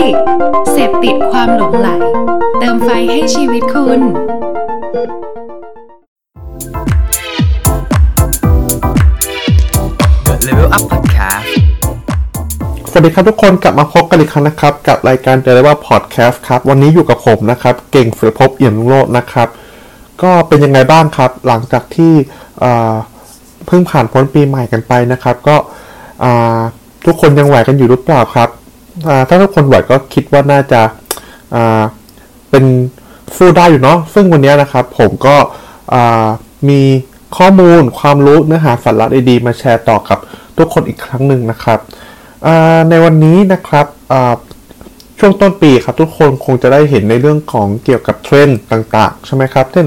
ดิกเสพติดความหลงไหลเติมไฟให้ชีวิตคุณLevel Up Podcast สวัสดีครับทุกคนกลับมาพบกันอีกครั้งนะครับกับรายการ Level Up Podcast ครับวันนี้อยู่กับผมนะครับเก่งศิริภพ เอี่ยมรุ่งโรจน์นะครับก็เป็นยังไงบ้างครับหลังจากที่เพิ่งผ่านพ้นปีใหม่กันไปนะครับก็ทุกคนยังไหวกันอยู่หรือเปล่าครับถ้าทุกคนไหวก็คิดว่าน่าจะเป็นสู้ได้อยู่เนาะซึ่งวันนี้นะครับผมก็มีข้อมูลความรู้เนื้อหาสาระดีๆมาแชร์ต่อกับทุกคนอีกครั้งหนึ่งนะครับในวันนี้นะครับช่วงต้นปีครับทุกคนคงจะได้เห็นในเรื่องของเกี่ยวกับเทรนด์ต่างๆใช่ไหมครับเช่น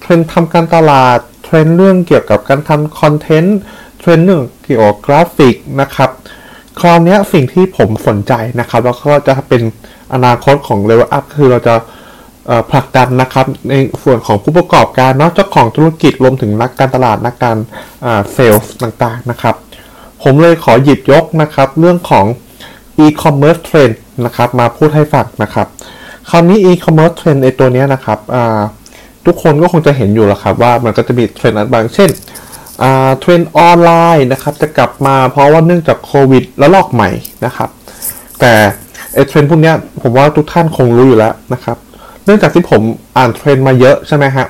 เทรนด์ทำการตลาดเทรนด์เรื่องเกี่ยวกับการทำคอนเทนต์เทรนด์เรื่องเกี่ยวกับกราฟิกนะครับคราวนี้สิ่งที่ผมสนใจนะครับแล้วก็จะเป็นอนาคตของ Level Up คือเราจะผลักดันนะครับในส่วนของผู้ประกอบการเนาะเจ้าของธุรกิจรวมถึงนักการตลาดนักการเซลล์ต่างๆนะครับผมเลยขอหยิบยกนะครับเรื่องของ e-commerce trend นะครับมาพูดให้ฟังนะครับคราวนี้ e-commerce trend ในตัวนี้นะครับทุกคนก็คงจะเห็นอยู่แล้วครับว่ามันก็จะมีเทรนด์บางเช่นเทรนด์ออนไลน์นะครับจะกลับมาเพราะว่าเนื่องจากโควิดระลอกใหม่นะครับแต่เทรนด์พวกนี้ผมว่าทุกท่านคงรู้อยู่แล้วนะครับเนื่องจากที่ผมอ่านเทรนด์มาเยอะใช่ไหมฮะ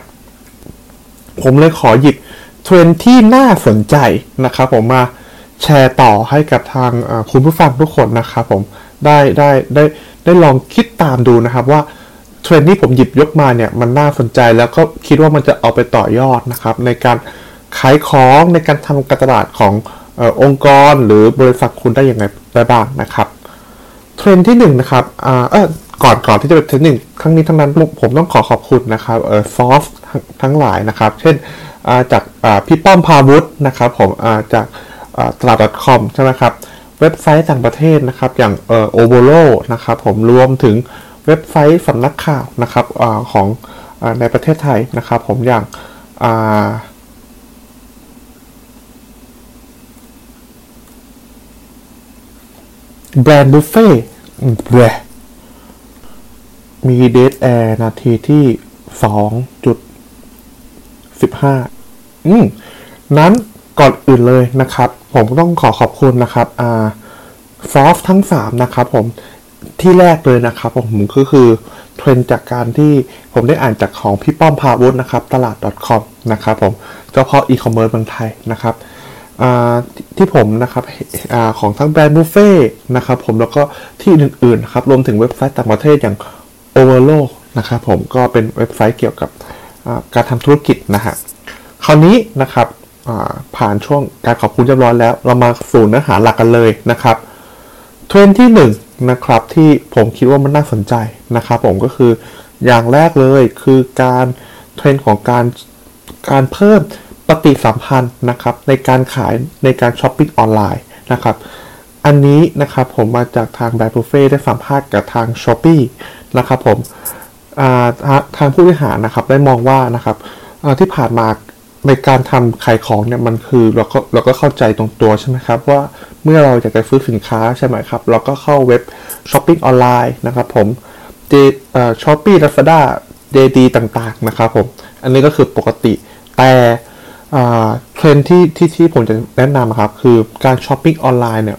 ผมเลยขอหยิบเทรนด์ที่น่าสนใจนะครับผมมาแชร์ต่อให้กับทางคุณผู้ฟังทุกคนนะครับผมได้ลองคิดตามดูนะครับว่าเทรนด์ที่ผมหยิบยกมาเนี่ยมันน่าสนใจแล้วก็คิดว่ามันจะเอาไปต่อยอดนะครับในการขายของในการทำการตลาดขององค์กรหรือบริษัทคุณได้ยังไงได้บ้างนะครับเทรนด์ที่1นะครับก่อนที่จะเป็นเทรนด์หนึ่งครั้งนี้ทั้งนั้นผมต้องขอบคุณนะครับซอฟต์ทั้งหลายนะครับเช่นจากพี่ป้อมพาวุฒินะครับผมจากตลาด .com ใช่ไหมครับเว็บไซต์ต่างประเทศนะครับอย่างOvolo นะครับผมรวมถึงเว็บไซต์สำนักข่าวนะครับของในประเทศไทยนะครับผมอย่างแบรนด์บุฟเฟ่มีเดทแอร์นาทีที่ 2.15 นั้นก่อนอื่นเลยนะครับผมต้องขอบคุณนะครับซอฟทั้ง3นะครับผมที่แรกเลยนะครับผมก็คือเทรนด์จากการที่ผมได้อ่านจากของพี่ป้อมพาวุฒินะครับตลาด .com นะครับผมเจ้าพ่ออีคอมเมิร์ซเมืองไทยนะครับที่ผมนะครับของทั้งแบรนด์บุฟเฟ่นะครับผมแล้วก็ที่อื่นๆครับรวมถึงเว็บไซต์ต่างประเทศอย่าง Overlo นะครับผมก็เป็นเว็บไซต์เกี่ยวกับการทำธุรกิจนะฮะคราวนี้นะครับผ่านช่วงการขอบคุณเรียบร้อยแล้วเรามาสู่เนื้อหาหลักกันเลยนะครับเทรนด์ที่1นะครับที่ผมคิดว่ามันน่าสนใจนะครับผมก็คืออย่างแรกเลยคือการเทรนด์ของการเพิ่มปฏิสัมพันธ์นะครับในการขายในการช้อปปิ้งออนไลน์นะครับอันนี้นะครับผมมาจากทางแบรนด์บุฟเฟ่ได้สัมภาษณ์กับทาง Shopee นะครับผมทางผู้บริหารนะครับได้มองว่านะครับที่ผ่านมาในการทำขายของเนี่ยมันคือเราก็เข้าใจตรงตัวใช่ไหมครับว่าเมื่อเราอยากจะซื้อสินค้าใช่ไหมครับเราก็เข้าเว็บช้อปปิ้งออนไลน์นะครับผมShopee Lazada JD ต่างๆนะครับผมอันนี้ก็คือปกติแต่เทรนด์ที่ผมจะแนะนำครับคือการช้อปปิ้งออนไลน์เนี่ย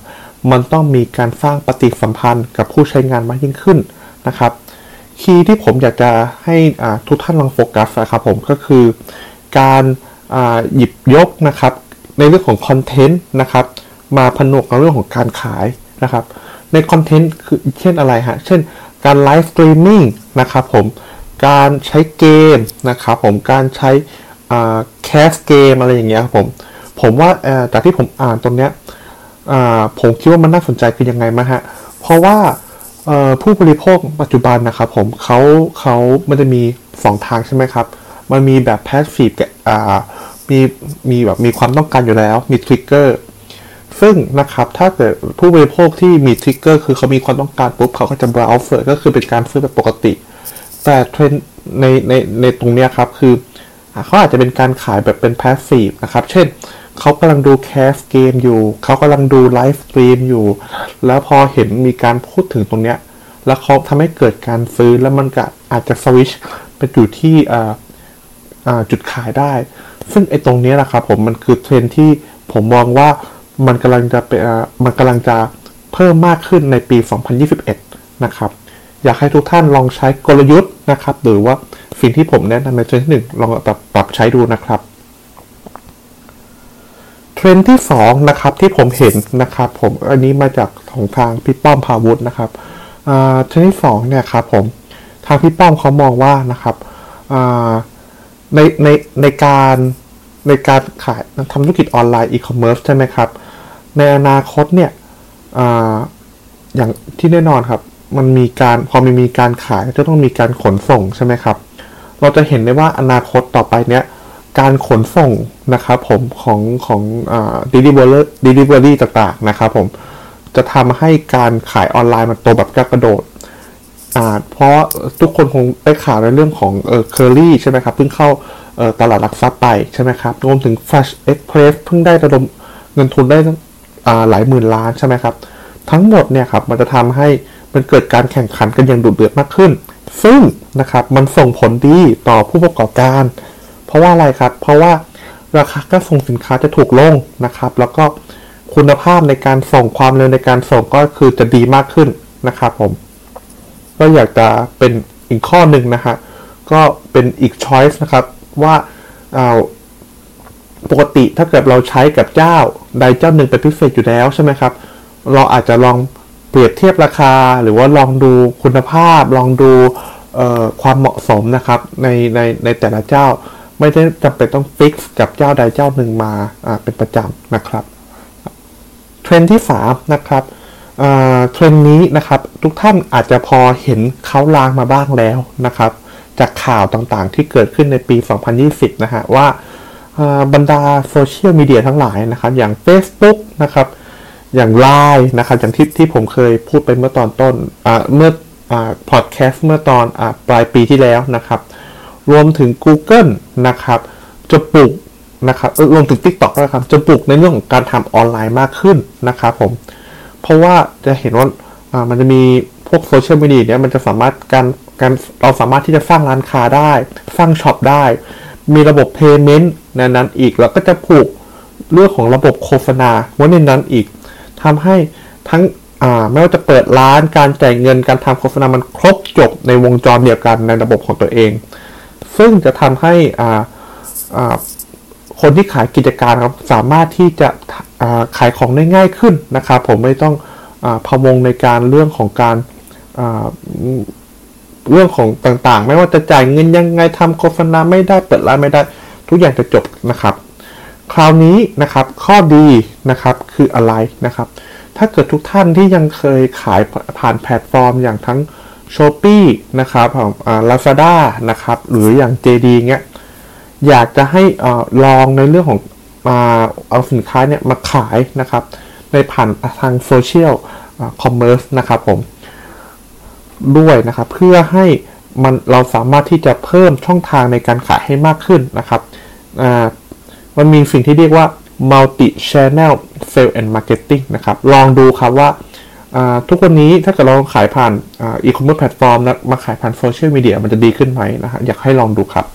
มันต้องมีการสร้างปฏิสัมพันธ์กับผู้ใช้งานมากยิ่งขึ้นนะครับคีย์ที่ผมอยากจะให้ทุกท่านลองโฟกัสนะครับผมก็คือการหยิบยกนะครับในเรื่องของคอนเทนต์นะครับมาผนวกกับเรื่องของการขายนะครับในคอนเทนต์คือเช่นอะไรฮะเช่นการไลฟ์สตรีมมิ่งนะครับผมการใช้เกมนะครับผมการใช้แคสเกมอะไรอย่างเงี้ยครับผมว่าจากที่ผมอ่านตรงเนี้ยผมคิดว่ามันน่าสนใจคือยังไงมาฮะเพราะว่าผู้บริโภคปัจจุบันนะครับผมเขามันจะมี2ทางใช่ไหมครับมันมีแบบ passive กับมีความต้องการอยู่แล้วมี trigger ซึ่งนะครับถ้าเกิดผู้บริโภคที่มี trigger คือเขามีความต้องการปุ๊บเขาก็จะ browse ก็คือเป็นการซื้อแบบปกติแต่เทรนด์ในตรงเนี้ยครับคือเขาอาจจะเป็นการขายแบบเป็นแพสซีฟนะครับเช่นเขากำลังดูแคสเกมอยู่เขากำลังดูไลฟ์สตรีมอยู่แล้วพอเห็นมีการพูดถึงตรงเนี้ย แล้วเขาทำให้เกิดการซื้อแล้วมันก็อาจจะสวิชไปอยู่ที่จุดขายได้ซึ่งไอ้ตรงนี้แหละครับผมมันคือเทรนที่ผมมองว่ามันกำลังจะเพิ่มมากขึ้นในปี 2021 นะครับอยากให้ทุกท่านลองใช้กลยุทธ์นะครับหรือว่าสิ่งที่ผมแนะนำในเทรนด์ที่1ลองปรับใช้ดูนะครับเทรนด์ที่2นะครับที่ผมเห็นนะครับผมอันนี้มาจากของทางพี่ป้อมพาวุฒินะครับเทรนด์ที่2เนี่ยครับผมทางพี่ป้อมเขามองว่านะครับในการขายทำธุรกิจออนไลน์อีคอมเมิร์ซใช่ไหมครับในอนาคตเนี่ยอย่างที่แน่นอนครับมันมีการพอมันมีการขายก็ต้องมีการขนส่งใช่ไหมครับเราจะเห็นได้ว่าอนาคตต่อไปเนี้ยการขนส่งนะครับผมของdelivery ต่างๆนะครับผมจะทำให้การขายออนไลน์มันโตแบบก้าวกระโดดเพราะทุกคนคงได้ข่าวในเรื่องของเคอรี่ใช่ไหมครับเพิ่งเข้าตลาดหลักทรัพย์ไปใช่ไหมครับรวมถึง Flash Express เพิ่งได้ระดมเงินทุนได้หลายหมื่นล้านใช่ไหมครับทั้งหมดเนี่ยครับมันจะทำให้มันเกิดการแข่งขันกันอย่างดุเดือดมากขึ้นซึ่งนะครับมันส่งผลดีต่อผู้ประกอบการเพราะว่าอะไรครับเพราะว่าราคาการส่งสินค้าจะถูกลงนะครับแล้วก็คุณภาพในการส่งความเร็วในการส่งก็คือจะดีมากขึ้นนะครับผมก็อยากจะเป็นอีกข้อหนึ่งนะฮะก็เป็นอีก choice นะครับว่าปกติถ้าเกิดเราใช้กับเจ้าใดเจ้าหนึ่งเป็นพิเศษอยู่แล้วใช่ไหมครับเราอาจจะลองเปรียบเทียบราคาหรือว่าลองดูคุณภาพลองดูความเหมาะสมนะครับในแต่ละเจ้าไม่ได้จำเป็นต้องฟิกกับเจ้าใดเจ้าหนึ่งมาเป็นประจำนะครับเทรนด์ที่3นะครับเทรนด์นี้นะครับทุกท่านอาจจะพอเห็นเขาลางมาบ้างแล้วนะครับจากข่าวต่างๆที่เกิดขึ้นในปี 2020 นะฮะว่าบรรดาโซเชียลมีเดียทั้งหลายนะครับอย่าง Facebook นะครับอย่าง LINE นะครับอย่างที่ผมเคยพูดไปเมื่อตอนต้นเมื่อพอดแคสต์เมื่อตอนปลายปีที่แล้วนะครับรวมถึง Google นะครับจะปลุกนะครับรวมถึง TikTok นะครับจะปลุกในเรื่องของการทำออนไลน์มากขึ้นนะครับผมเพราะว่าจะเห็นว่ามันจะมีพวกโซเชียลมีเดียเนี่ยมันจะสามารถการเราสามารถที่จะสร้างร้านค้าได้สร้างช็อปได้มีระบบ payment ในนั้นอีกแล้วก็จะผูกเรื่องของระบบโฆษณาไว้ในนั้นอีกทำให้ทั้งไม่ว่าจะเปิดร้านการจ่ายเงินการทำโฆษณามันครบจบในวงจรเดียวกันในระบบของตัวเองซึ่งจะทำให้คนที่ขายกิจการครับสามารถที่จะขายของได้ง่ายขึ้นนะครับผมไม่ต้องพะวงในการเรื่องของการเรื่องของต่างๆไม่ว่าจะจ่ายเงินยังไงทำโฆษณาไม่ได้เปิดร้านไม่ได้ทุกอย่างจะจบนะครับคราวนี้นะครับข้อดีนะครับคืออะไรนะครับถ้าเกิดทุกท่านที่ยังเคยขายผ่านแพลตฟอร์มอย่างทั้ง Shopee นะครับของLazada นะครับหรืออย่าง JD เงี้ยอยากจะให้ลองในเรื่องของเอาสินค้าเนี่ยมาขายนะครับในผ่านทางโซเชียลคอมเมิร์ซนะครับผมด้วยนะครับเพื่อให้มันเราสามารถที่จะเพิ่มช่องทางในการขายให้มากขึ้นนะครับมันมีสิ่งที่เรียกว่า multi channel sales and marketing นะครับลองดูครับว่าทุกวันนี้ถ้าเกิดเราขายผ่านe-commerce แพลตฟอร์มนะมาขายผ่านโซเชียลมีเดียมันจะดีขึ้นไหมนะฮะอยากให้ลองดูครับ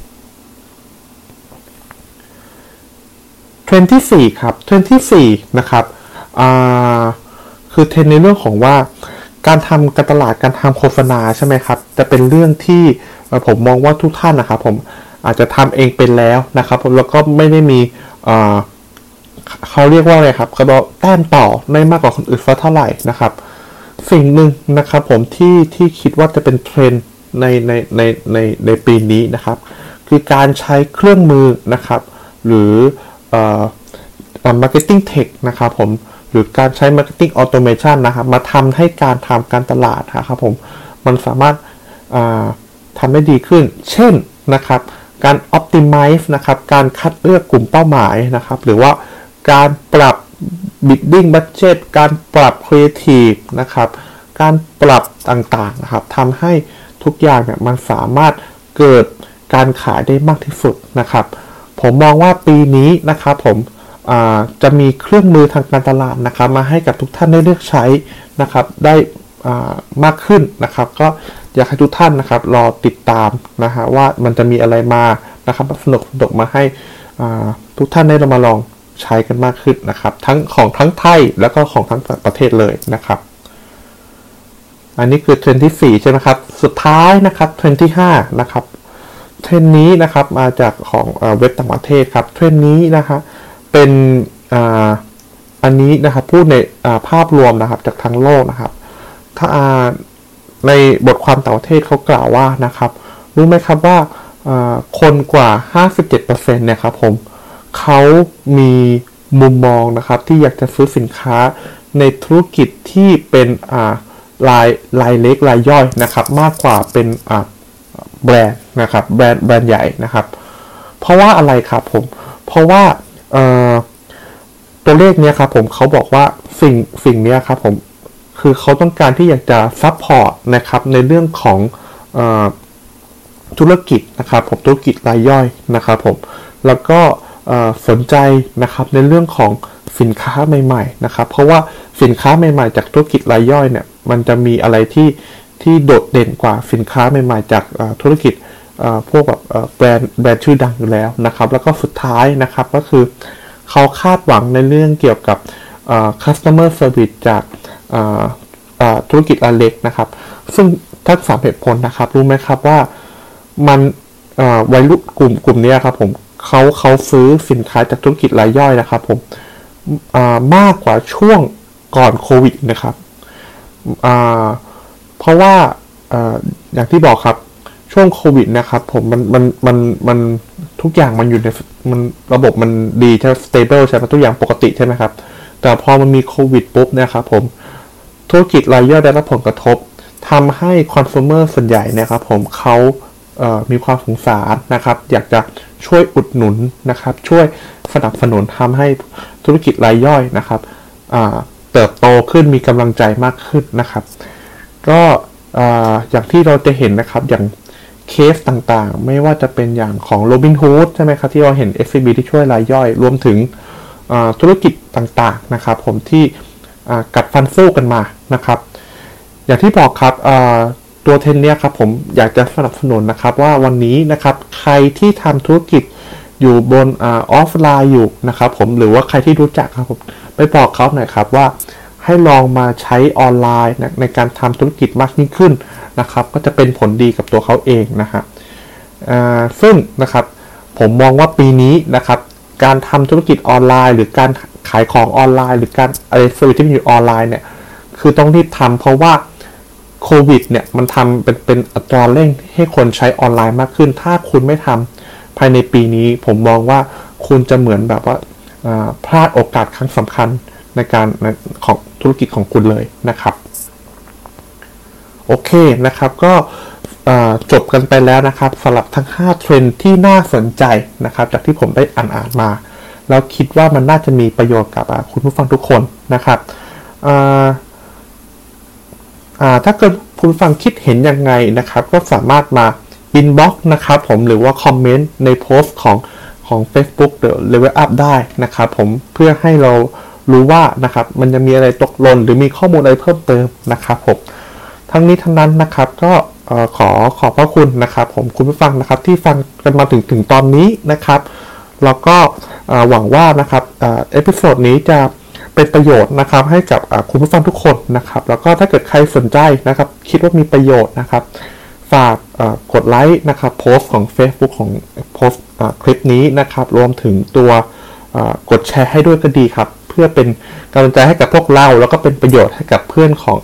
เทรนด์ที่4ครับเทรนด์ที่4นะครับคือเทรนด์ในเรื่องของว่าการทำการตลาดการทำโฆษณาใช่ไหมครับจะเป็นเรื่องที่ผมมองว่าทุกท่านนะครับผมอาจจะทำเองเป็นแล้วนะครับแล้วก็ไม่ได้มีเขาเรียกว่าอะไรครับกระโดดแต้มต่อได้มากกว่าคนอื่นสักเท่าไหร่นะครับสิ่งหนึ่งนะครับผมที่คิดว่าจะเป็นเทรนด์ในปีนี้นะครับคือการใช้เครื่องมือนะครับหรือmarketing tech นะครับผมหรือการใช้ marketing automation นะครับมาทำให้การทำการตลาดนะครับผมมันสามารถทำได้ดีขึ้นเช่นนะครับการ optimize นะครับการคัดเลือกกลุ่มเป้าหมายนะครับหรือว่าการปรับ bidding budget การปรับ creative นะครับการปรับต่างๆนะครับทำให้ทุกอย่างเนี่ยมันสามารถเกิดการขายได้มากที่สุดนะครับผมมองว่าปีนี้นะครับผมจะมีเครื่องมือทางการตลาดนะครับมาให้กับทุกท่านได้เลือกใช้นะครับได้ มากขึ้นนะครับก็อยากให้ทุกท่านนะครับรอติดตามนะฮะว่ามันจะมีอะไรมานะครับสนุกมาให้ทุกท่านได้มาลองใช้กันมากขึ้นนะครับทั้งของทั้งไทยแล้วก็ของทั้งประเทศเลยนะครับอันนี้คือเทรนด์ที่4ใช่ไหมครับสุดท้ายนะครับเทรนด์ที่5นะครับเทรนด์นี้นะครับมาจากของเว็บต่างประเทศครับเทรนด์นี้นะคะเป็นอันนี้นะครับพูดในภาพรวมนะครับจากทั้งโลกนะครับถ้าในบทความต่างประเทศเขากล่าวว่านะครับรู้ไหมครับว่าคนกว่า 57% เนี่ยครับผมเขามีมุมมองนะครับที่อยากจะซื้อสินค้าในธุรกิจที่เป็นรายเล็กรายย่อยนะครับมากกว่าเป็นแบรนด์นะครับแบรนด์ใหญ่นะครับเพราะว่าอะไรครับผมเพราะว่าตัวเลขเนี้ยครับผมเขาบอกว่าสิ่งเนี้ยครับผมคือเขาต้องการที่อยากจะซัพพอร์ตนะครับในเรื่องของธุรกิจนะครับผมธุรกิจรายย่อยนะครับผมแล้วก็สนใจนะครับในเรื่องของสินค้าใหม่ๆนะครับเพราะว่าสินค้าใหม่ๆจากธุรกิจรายย่อยเนี่ยมันจะมีอะไรที่โดดเด่นกว่าสินค้าใหม่ๆจากธุรกิจพวกแบบแบรนด์ชื่อดังอยู่แล้วนะครับแล้วก็สุดท้ายนะครับก็คือเขาคาดหวังในเรื่องเกี่ยวกับcustomer service จากธุรกิจรายเล็กนะครับซึ่งทั้ง3เหตุผลนะครับรู้ไหมครับว่ามันวัยรุ่นกลุ่มนี้ครับผมเขาซื้อสินค้าจากธุรกิจรายย่อยนะครับผมมากกว่าช่วงก่อนโควิดนะครับเพราะว่าอย่างที่บอกครับช่วงโควิดนะครับผมมันทุกอย่างมันอยู่ในมันระบบมันดีใช่ stable ใช่ไหมทุกอย่างปกติใช่ไหมครับแต่พอมันมีโควิดปุ๊บนะครับผมธุรกิจรายย่อยได้รับผลกระทบทำให้คอน sumer ส่วนใหญ่นะครับผมเขามีความสงสารนะครับอยากจะช่วยอุดหนุนนะครับช่วยสนับสนุนทำให้ธุรกิจรายย่อยนะครับเติบโตขึ้นมีกำลังใจมากขึ้นนะครับก็อย่างที่เราจะเห็นนะครับอย่างเคสต่างๆไม่ว่าจะเป็นอย่างของ Robinhood ใช่ไหมครับที่เราเห็น SCB ที่ช่วยรายย่อยรวมถึงธุรกิจต่างๆนะครับผมที่กัดฟันสู้กันมานะครับอย่างที่บอกครับตัวเทรนด์เนี่ยครับผมอยากจะสนับสนุนนะครับว่าวันนี้นะครับใครที่ทำธุรกิจอยู่บนออฟไลน์อยู่นะครับผมหรือว่าใครที่รู้จักครับผมไปบอกเขาหน่อยครับว่าให้ลองมาใช้ออนไลน์ในการทำธุรกิจมากยิ่งขึ้นนะครับก็จะเป็นผลดีกับตัวเขาเองนะฮะซึ่งนะครับผมมองว่าปีนี้นะครับการทำธุรกิจออนไลน์หรือการขายของออนไลน์หรือการอะไรเซอร์วิสที่อยู่ออนไลน์เนี่ยคือต้องรีบทำเพราะว่าโควิดเนี่ยมันทำเป็นอัตราเร่งให้คนใช้ออนไลน์มากขึ้นถ้าคุณไม่ทำภายในปีนี้ผมมองว่าคุณจะเหมือนแบบว่าพลาดโอกาสครั้งสำคัญในการของธุรกิจของคุณเลยนะครับโอเคนะครับก็จบกันไปแล้วนะครับสำหรับทั้ง5เทรนด์ที่น่าสนใจนะครับจากที่ผมได้อ่านมาแล้วคิดว่ามันน่าจะมีประโยชน์กับคุณผู้ฟังทุกคนนะครับถ้าเกิดคุณฟังคิดเห็นยังไงนะครับก็สามารถมาอินบ็อกซ์นะครับผมหรือว่าคอมเมนต์ในโพสต์ของ Facebook The Level Up ได้นะครับผมเพื่อให้เรารู้ว่านะครับมันจะมีอะไรตกหล่นหรือมีข้อมูลอะไรเพิ่มเติมนะครับผมทั้งนี้ทั้งนั้นนะครับก็ขอบพระคุณนะครับผมคุณผู้ฟังนะครับที่ฟังกันมาถึงตอนนี้นะครับแล้วก็หวังว่านะครับเอพิโซดนี้จะเป็นประโยชน์นะครับให้กับคุณผู้ฟังทุกคนนะครับแล้วก็ถ้าเกิดใครสนใจนะครับคิดว่ามีประโยชน์นะครับฝากกดไลค์นะครับโพสต์ของ Facebook ของโพสต์คลิปนี้นะครับรวมถึงตัวกดแชร์ให้ด้วยก็ดีครับเพื่อเป็นกำลังใจให้กับพวกเราแล้วก็เป็นประโยชน์ให้กับเพื่อนของ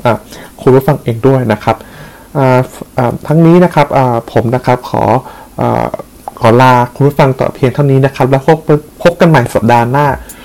คุณผู้ฟังเองด้วยนะครับทั้งนี้นะครับผมนะครับขอลาคุณผู้ฟังต่อเพียงเท่านี้นะครับแล้วพบกันใหม่สัปดาห์หน้า